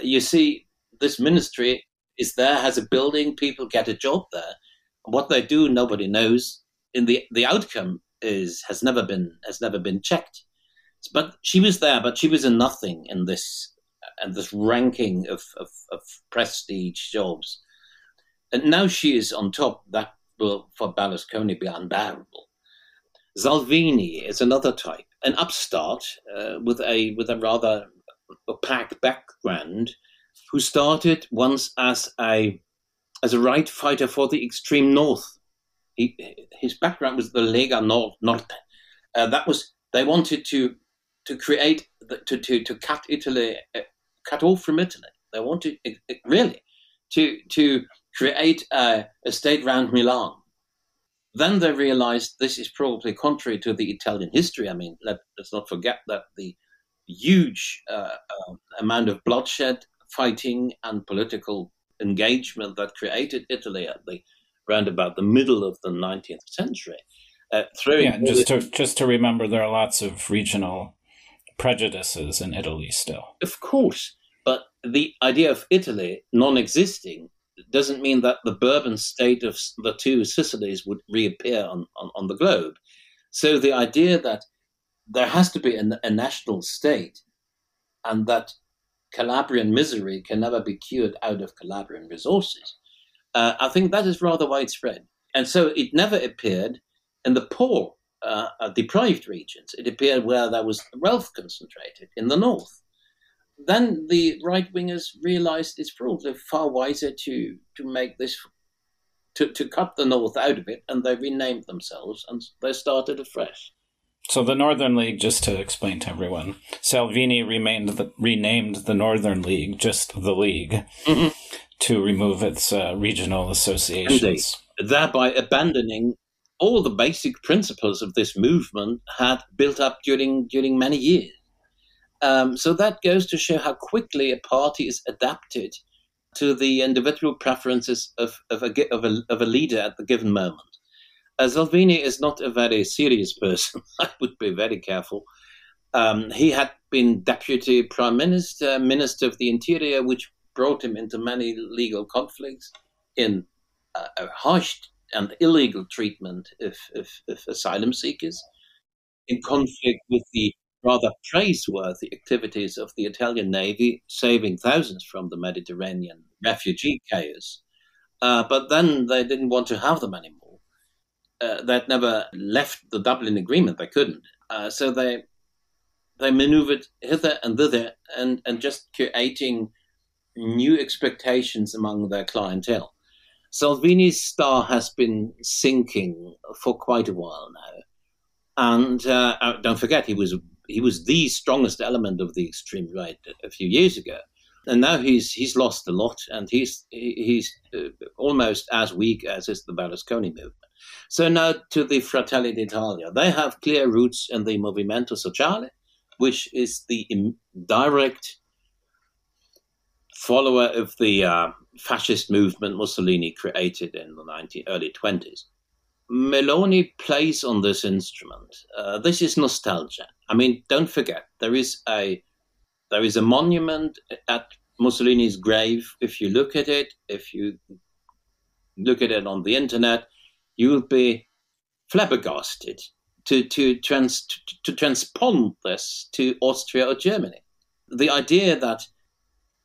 You see, this ministry is there, has a building, people get a job there. What they do, nobody knows. And the, the outcome is has never been has never been checked. But she was there, but she was in nothing in this and this ranking of, of, of prestige jobs. And now she is on top. That will, for Berlusconi, be unbearable. Salvini is another type, an upstart uh, with a with a rather opaque background, who started once as a as a right fighter for the extreme north. He, his background was the Lega Nord, Norte. Uh, that was they wanted to to create to to to cut Italy uh, cut off from Italy. They wanted uh, really to to create a, a state round Milan. Then they realized this is probably contrary to the Italian history. I mean, let, let's not forget that the huge uh, um, amount of bloodshed, fighting, and political engagement that created Italy at the round about the middle of the nineteenth century. Uh, yeah, just to just to remember, there are lots of regional prejudices in Italy still. Of course, but the idea of Italy non-existing doesn't mean that the Bourbon state of the two Sicilies would reappear on, on, on the globe. So the idea that there has to be a, a national state, and that Calabrian misery can never be cured out of Calabrian resources. Uh, I think that is rather widespread. And so it never appeared in the poor, uh, deprived regions. It appeared where there was wealth concentrated, in the north. Then the right-wingers realized it's probably far wiser to, to make this, to, to cut the north out of it, and they renamed themselves, and they started afresh. So the Northern League, just to explain to everyone, Salvini remained the, renamed the Northern League, just the League, mm-hmm. to remove its uh, regional associations. Indeed. Thereby abandoning all the basic principles of this movement had built up during during many years. Um, so that goes to show how quickly a party is adapted to the individual preferences of, of, a, of, a, of a leader at the given moment. Uh, Salvini is not a very serious person. I would be very careful. Um, he had been deputy prime minister, minister of the interior, which brought him into many legal conflicts in uh, a harsh and illegal treatment of, of, of asylum seekers, in conflict with the rather praiseworthy activities of the Italian Navy, saving thousands from the Mediterranean refugee chaos. Uh, but then they didn't want to have them anymore. Uh, that never left the Dublin Agreement. They couldn't. Uh, so they they maneuvered hither and thither, and, and just creating new expectations among their clientele. Salvini's star has been sinking for quite a while now. And uh, don't forget, he was he was the strongest element of the extreme right a few years ago, and now he's he's lost a lot, and he's he's uh, almost as weak as is the Berlusconi movement. So now to the Fratelli d'Italia. They have clear roots in the Movimento Sociale, which is the im- direct follower of the uh, fascist movement Mussolini created in the nineteen, early twenties. Meloni plays on this instrument. Uh, this is nostalgia. I mean, don't forget, there is a there is a monument at Mussolini's grave. If you look at it, if you look at it on the internet, you will be flabbergasted to to trans to transpond this to Austria or Germany. The idea that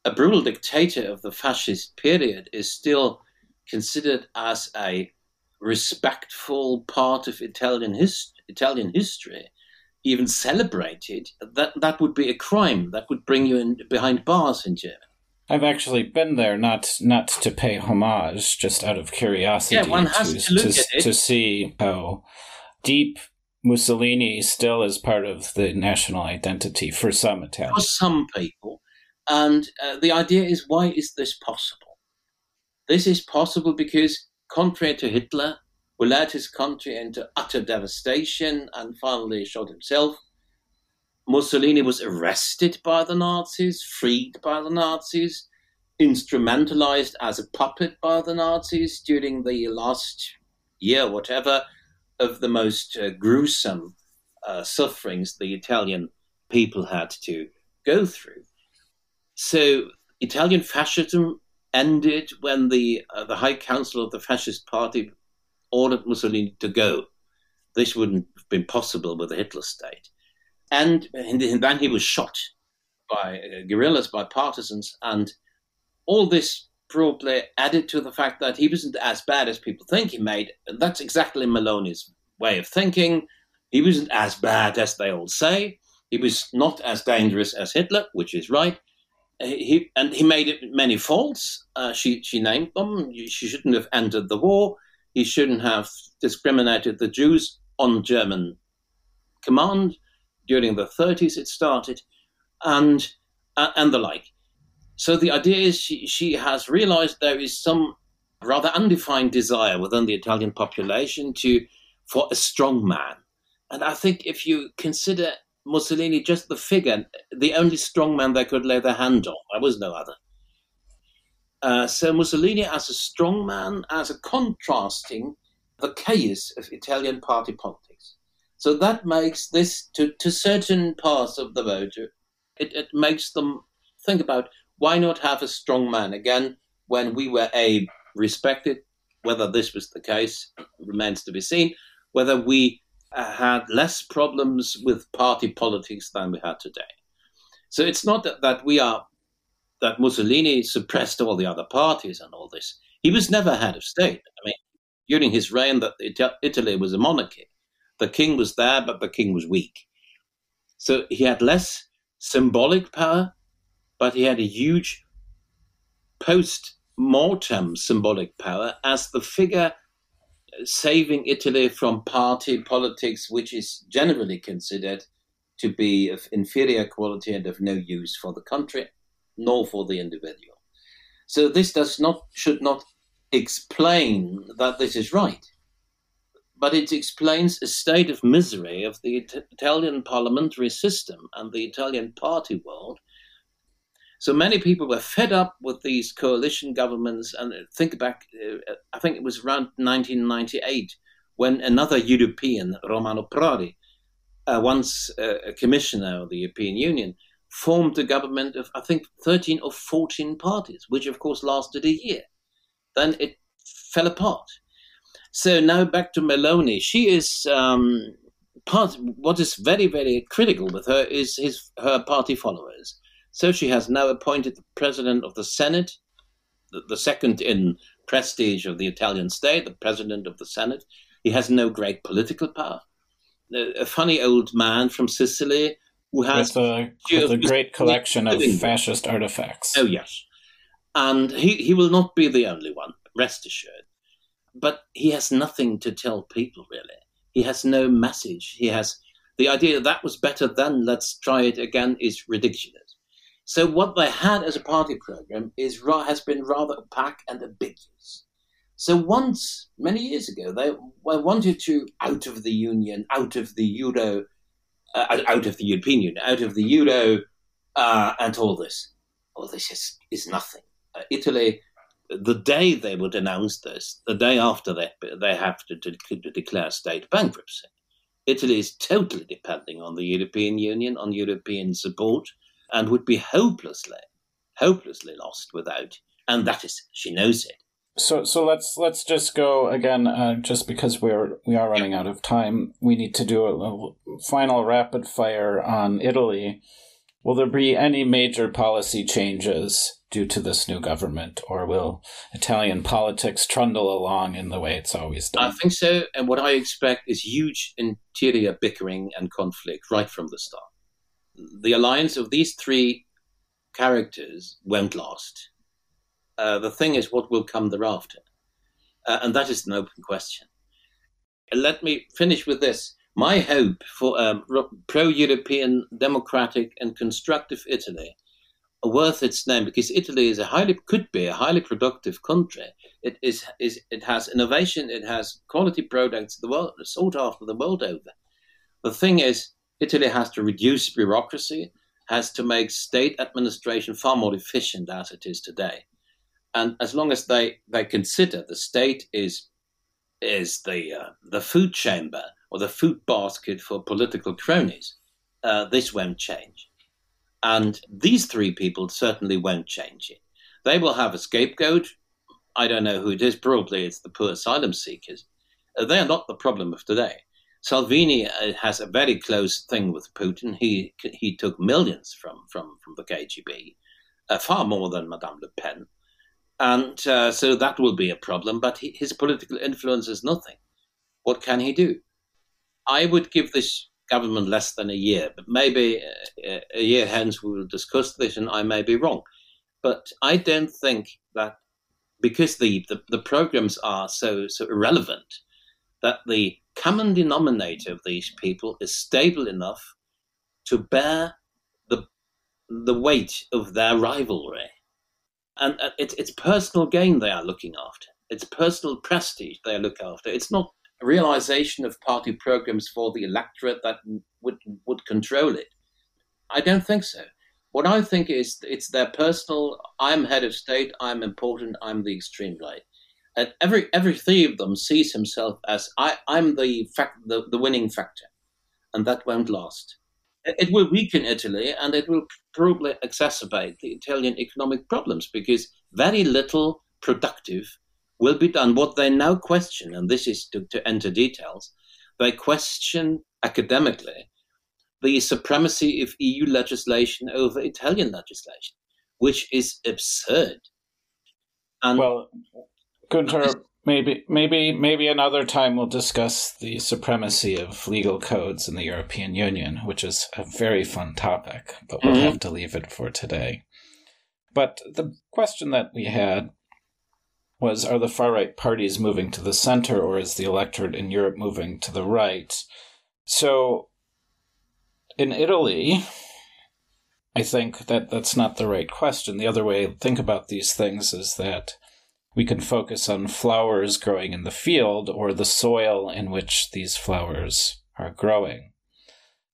a brutal dictator of the fascist period is still considered as a respectful part of Italian his, Italian history, even celebrated, that that would be a crime. That would bring you in behind bars in Germany. I've actually been there, not not to pay homage, just out of curiosity. Yeah, one has to, to look to, at it to see how deep Mussolini still is part of the national identity for some Italians. For some people, and uh, the idea is, why is this possible? This is possible because, contrary to Hitler, who led his country into utter devastation and finally shot himself, Mussolini was arrested by the Nazis, freed by the Nazis, instrumentalized as a puppet by the Nazis during the last year, whatever, of the most uh, gruesome uh, sufferings the Italian people had to go through. So Italian fascism ended when the uh, the High Council of the Fascist Party ordered Mussolini to go. This wouldn't have been possible with the Hitler state. And, and then he was shot by uh, guerrillas, by partisans, and all this probably added to the fact that he wasn't as bad as people think he made. And that's exactly Meloni's way of thinking. He wasn't as bad as they all say. He was not as dangerous as Hitler, which is right. He, and he made many faults. Uh, she, she named them. She shouldn't have entered the war. He shouldn't have discriminated the Jews on German command. During the thirties it started, and uh, and the like. So the idea is she, she has realized there is some rather undefined desire within the Italian population to for a strong man. And I think if you consider Mussolini just the figure, the only strong man they could lay their hand on. There was no other. Uh, so Mussolini as a strong man, as a contrasting the chaos of Italian party politics. So that makes this, to, to certain parts of the voter, it, it makes them think about, why not have a strong man again when we were a respected? Whether this was the case remains to be seen, whether we had less problems with party politics than we had today. So it's not that, that we are, that Mussolini suppressed all the other parties and all this. He was never head of state. I mean, during his reign, that Italy was a monarchy. The king was there, but the king was weak. So he had less symbolic power, but he had a huge post-mortem symbolic power as the figure saving Italy from party politics, which is generally considered to be of inferior quality and of no use for the country, nor for the individual. So this does not, should not explain that this is right, but it explains a state of misery of the Italian parliamentary system and the Italian party world. So many people were fed up with these coalition governments, and think back, I think it was around nineteen ninety-eight when another European, Romano Prodi, uh, once uh, a commissioner of the European Union, formed a government of, I think, thirteen or fourteen parties, which of course lasted a year. Then it fell apart. So now back to Meloni. She is, um, part, what is very, very critical with her is his, her party followers. So she has now appointed the president of the Senate, the, the second in prestige of the Italian state, the president of the Senate. He has no great political power. A, a funny old man from Sicily who has... With a, with a great collection of fascist artifacts. Oh, yes. And he, he will not be the only one, rest assured. But he has nothing to tell people, really. He has no message. He has the idea that was better than let's try it again is ridiculous. So what they had as a party program is has been rather opaque and ambiguous. So once, many years ago, they wanted to out of the union, out of the euro, uh, out of the European Union, out of the euro, uh, and all this. All this is, is nothing. Uh, Italy, the day they would announce this, the day after that, they, they have to, to, to declare state bankruptcy. Italy is totally depending on the European Union, on European support, and would be hopelessly, hopelessly lost without. And that is, she knows it. So, so let's let's just go again, uh, just because we're we are running out of time. We need to do a, a final rapid fire on Italy. Will there be any major policy changes due to this new government, or will Italian politics trundle along in the way it's always done? I think so, and what I expect is huge interior bickering and conflict right from the start. The alliance of these three characters won't last. Uh, the thing is what will come thereafter, uh, and that is an open question. And let me finish with this. My hope for a pro-European, democratic and constructive Italy, worth its name, because Italy is a highly, could be a highly productive country. It is, is it has innovation, it has quality products, the world sought after the world over. The thing is, Italy has to reduce bureaucracy, has to make state administration far more efficient as it is today. And as long as they, they consider the state is is the uh, the food chamber, or the food basket for political cronies, uh, this won't change. And these three people certainly won't change it. They will have a scapegoat. I don't know who it is. Probably it's the poor asylum seekers. Uh, they are not the problem of today. Salvini uh, has a very close thing with Putin. He he took millions from, from, from the K G B, uh, far more than Madame Le Pen. And uh, so that will be a problem, but he, his political influence is nothing. What can he do? I would give this government less than a year, but maybe a year hence we will discuss this and I may be wrong. But I don't think that, because the, the, the programs are so, so irrelevant, that the common denominator of these people is stable enough to bear the, the weight of their rivalry. And it, it's personal gain they are looking after. It's personal prestige they look after. It's not a realization of party programs for the electorate that would would control it. I don't think so. What I think is it's their personal, I'm head of state, I'm important, I'm the extreme right. And every every three of them sees himself as I, I'm the, fact, the the winning factor, and that won't last. It will weaken Italy, and it will probably exacerbate the Italian economic problems, because very little productive will be done. What they now question, and this is to, to enter details, They question academically the supremacy of E U legislation over Italian legislation, which is absurd. And well, Gunther, maybe, maybe, maybe another time we'll discuss the supremacy of legal codes in the European Union, which is a very fun topic, but we'll mm-hmm. have to leave it for today. But the question that we had was, are the far-right parties moving to the center, or is the electorate in Europe moving to the right? So in Italy, I think that that's not the right question. The other way to think about these things is that we can focus on flowers growing in the field or the soil in which these flowers are growing.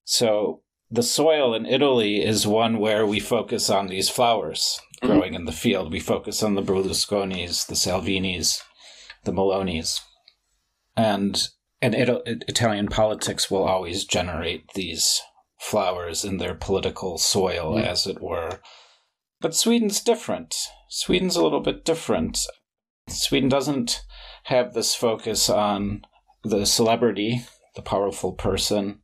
So the soil in Italy is one where we focus on these flowers growing in the field. We focus on the Berlusconis, the Salvinis, the Melonis. And, and it, Italian politics will always generate these flowers in their political soil, mm. as it were. But Sweden's different. Sweden's a little bit different. Sweden doesn't have this focus on the celebrity, the powerful person.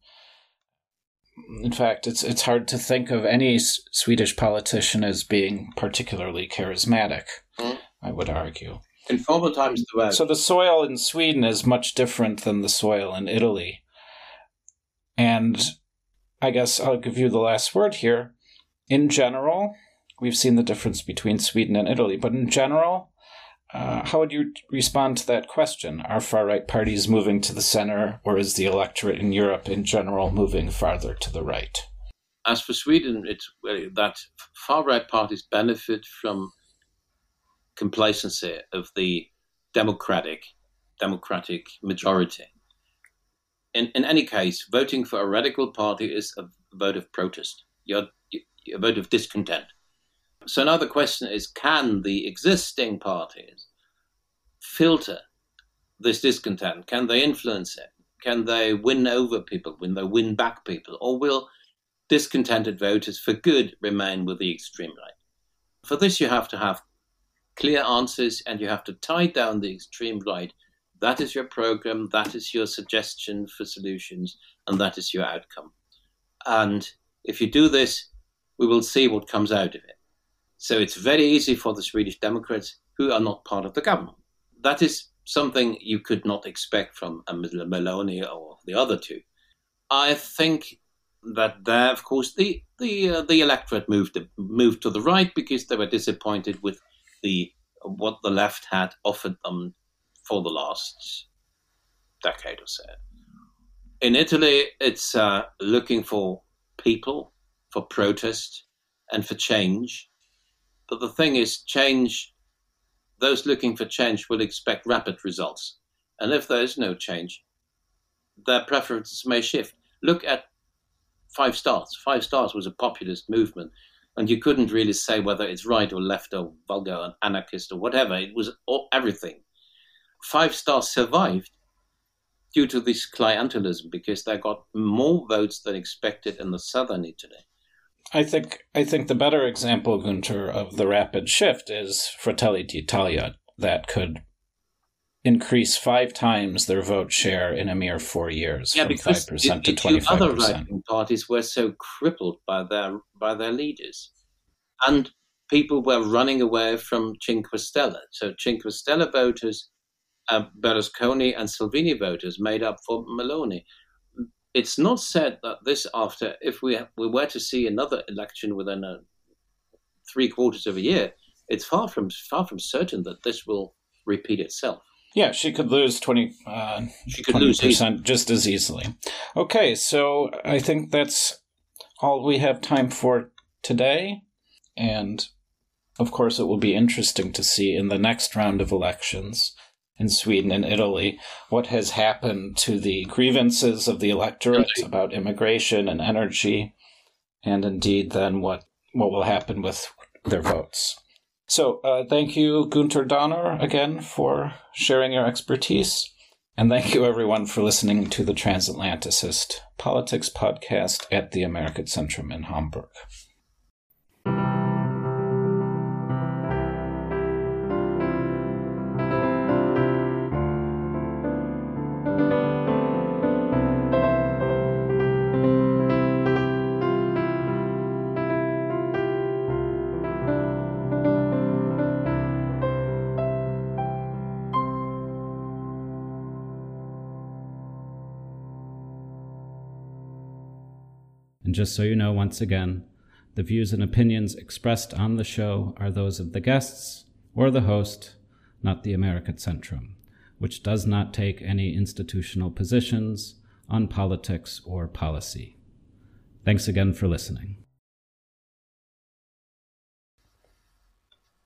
In fact, it's it's hard to think of any S- Swedish politician as being particularly charismatic, mm. I would argue. In former times, the way. So the soil in Sweden is much different than the soil in Italy. And I guess I'll give you the last word here. In general, we've seen the difference between Sweden and Italy, but in general, uh, how would you respond to that question? Are far-right parties moving to the center, or is the electorate in Europe in general moving farther to the right? As for Sweden, it's really that far-right parties benefit from complacency of the democratic democratic majority. In in any case, voting for a radical party is a vote of protest. You're, you're a vote of discontent. So now the question is, can the existing parties filter this discontent? Can they influence it? Can they win over people? Can they win back people? Or will discontented voters for good remain with the extreme right? For this, you have to have clear answers, and you have to tie down the extreme right. That is your program, that is your suggestion for solutions, and that is your outcome. And if you do this, we will see what comes out of it. So it's very easy for the Swedish Democrats, who are not part of the government. That is something you could not expect from a Meloni or the other two. I think that there, of course, the the uh, the electorate moved moved to the right because they were disappointed with the what the left had offered them for the last decade or so. In Italy, it's uh, looking for people, for protest, and for change. But the thing is, change, those looking for change will expect rapid results. And if there is no change, their preferences may shift. Look at Five Stars. Five Stars was a populist movement, and you couldn't really say whether it's right or left or vulgar or anarchist or whatever. It was all, everything. Five Stars survived due to this clientelism because they got more votes than expected in the southern Italy. I think I think the better example, Gunther, of the rapid shift is Fratelli d'Italia, that could increase five times their vote share in a mere four years, yeah, from five percent to twenty-five percent. The other right-wing parties were so crippled by their by their leaders, and people were running away from Cinque Stelle. So Cinque Stelle voters, uh, Berlusconi and Salvini voters, made up for Meloni. It's not said that this after, if we we were to see another election within a three quarters of a year, it's far from far from certain that this will repeat itself. Yeah, she could lose twenty. Uh, she could lose twenty percent just as easily. Okay, so I think that's all we have time for today, and of course, it will be interesting to see in the next round of elections in Sweden and Italy, what has happened to the grievances of the electorate about immigration and energy, and indeed then what, what will happen with their votes. So uh, thank you, Gunther Donner, again for sharing your expertise. And thank you, everyone, for listening to the Transatlanticist Politics Podcast at the American Centrum in Hamburg. And just so you know, once again, the views and opinions expressed on the show are those of the guests or the host, not the American Centrum, which does not take any institutional positions on politics or policy. Thanks again for listening.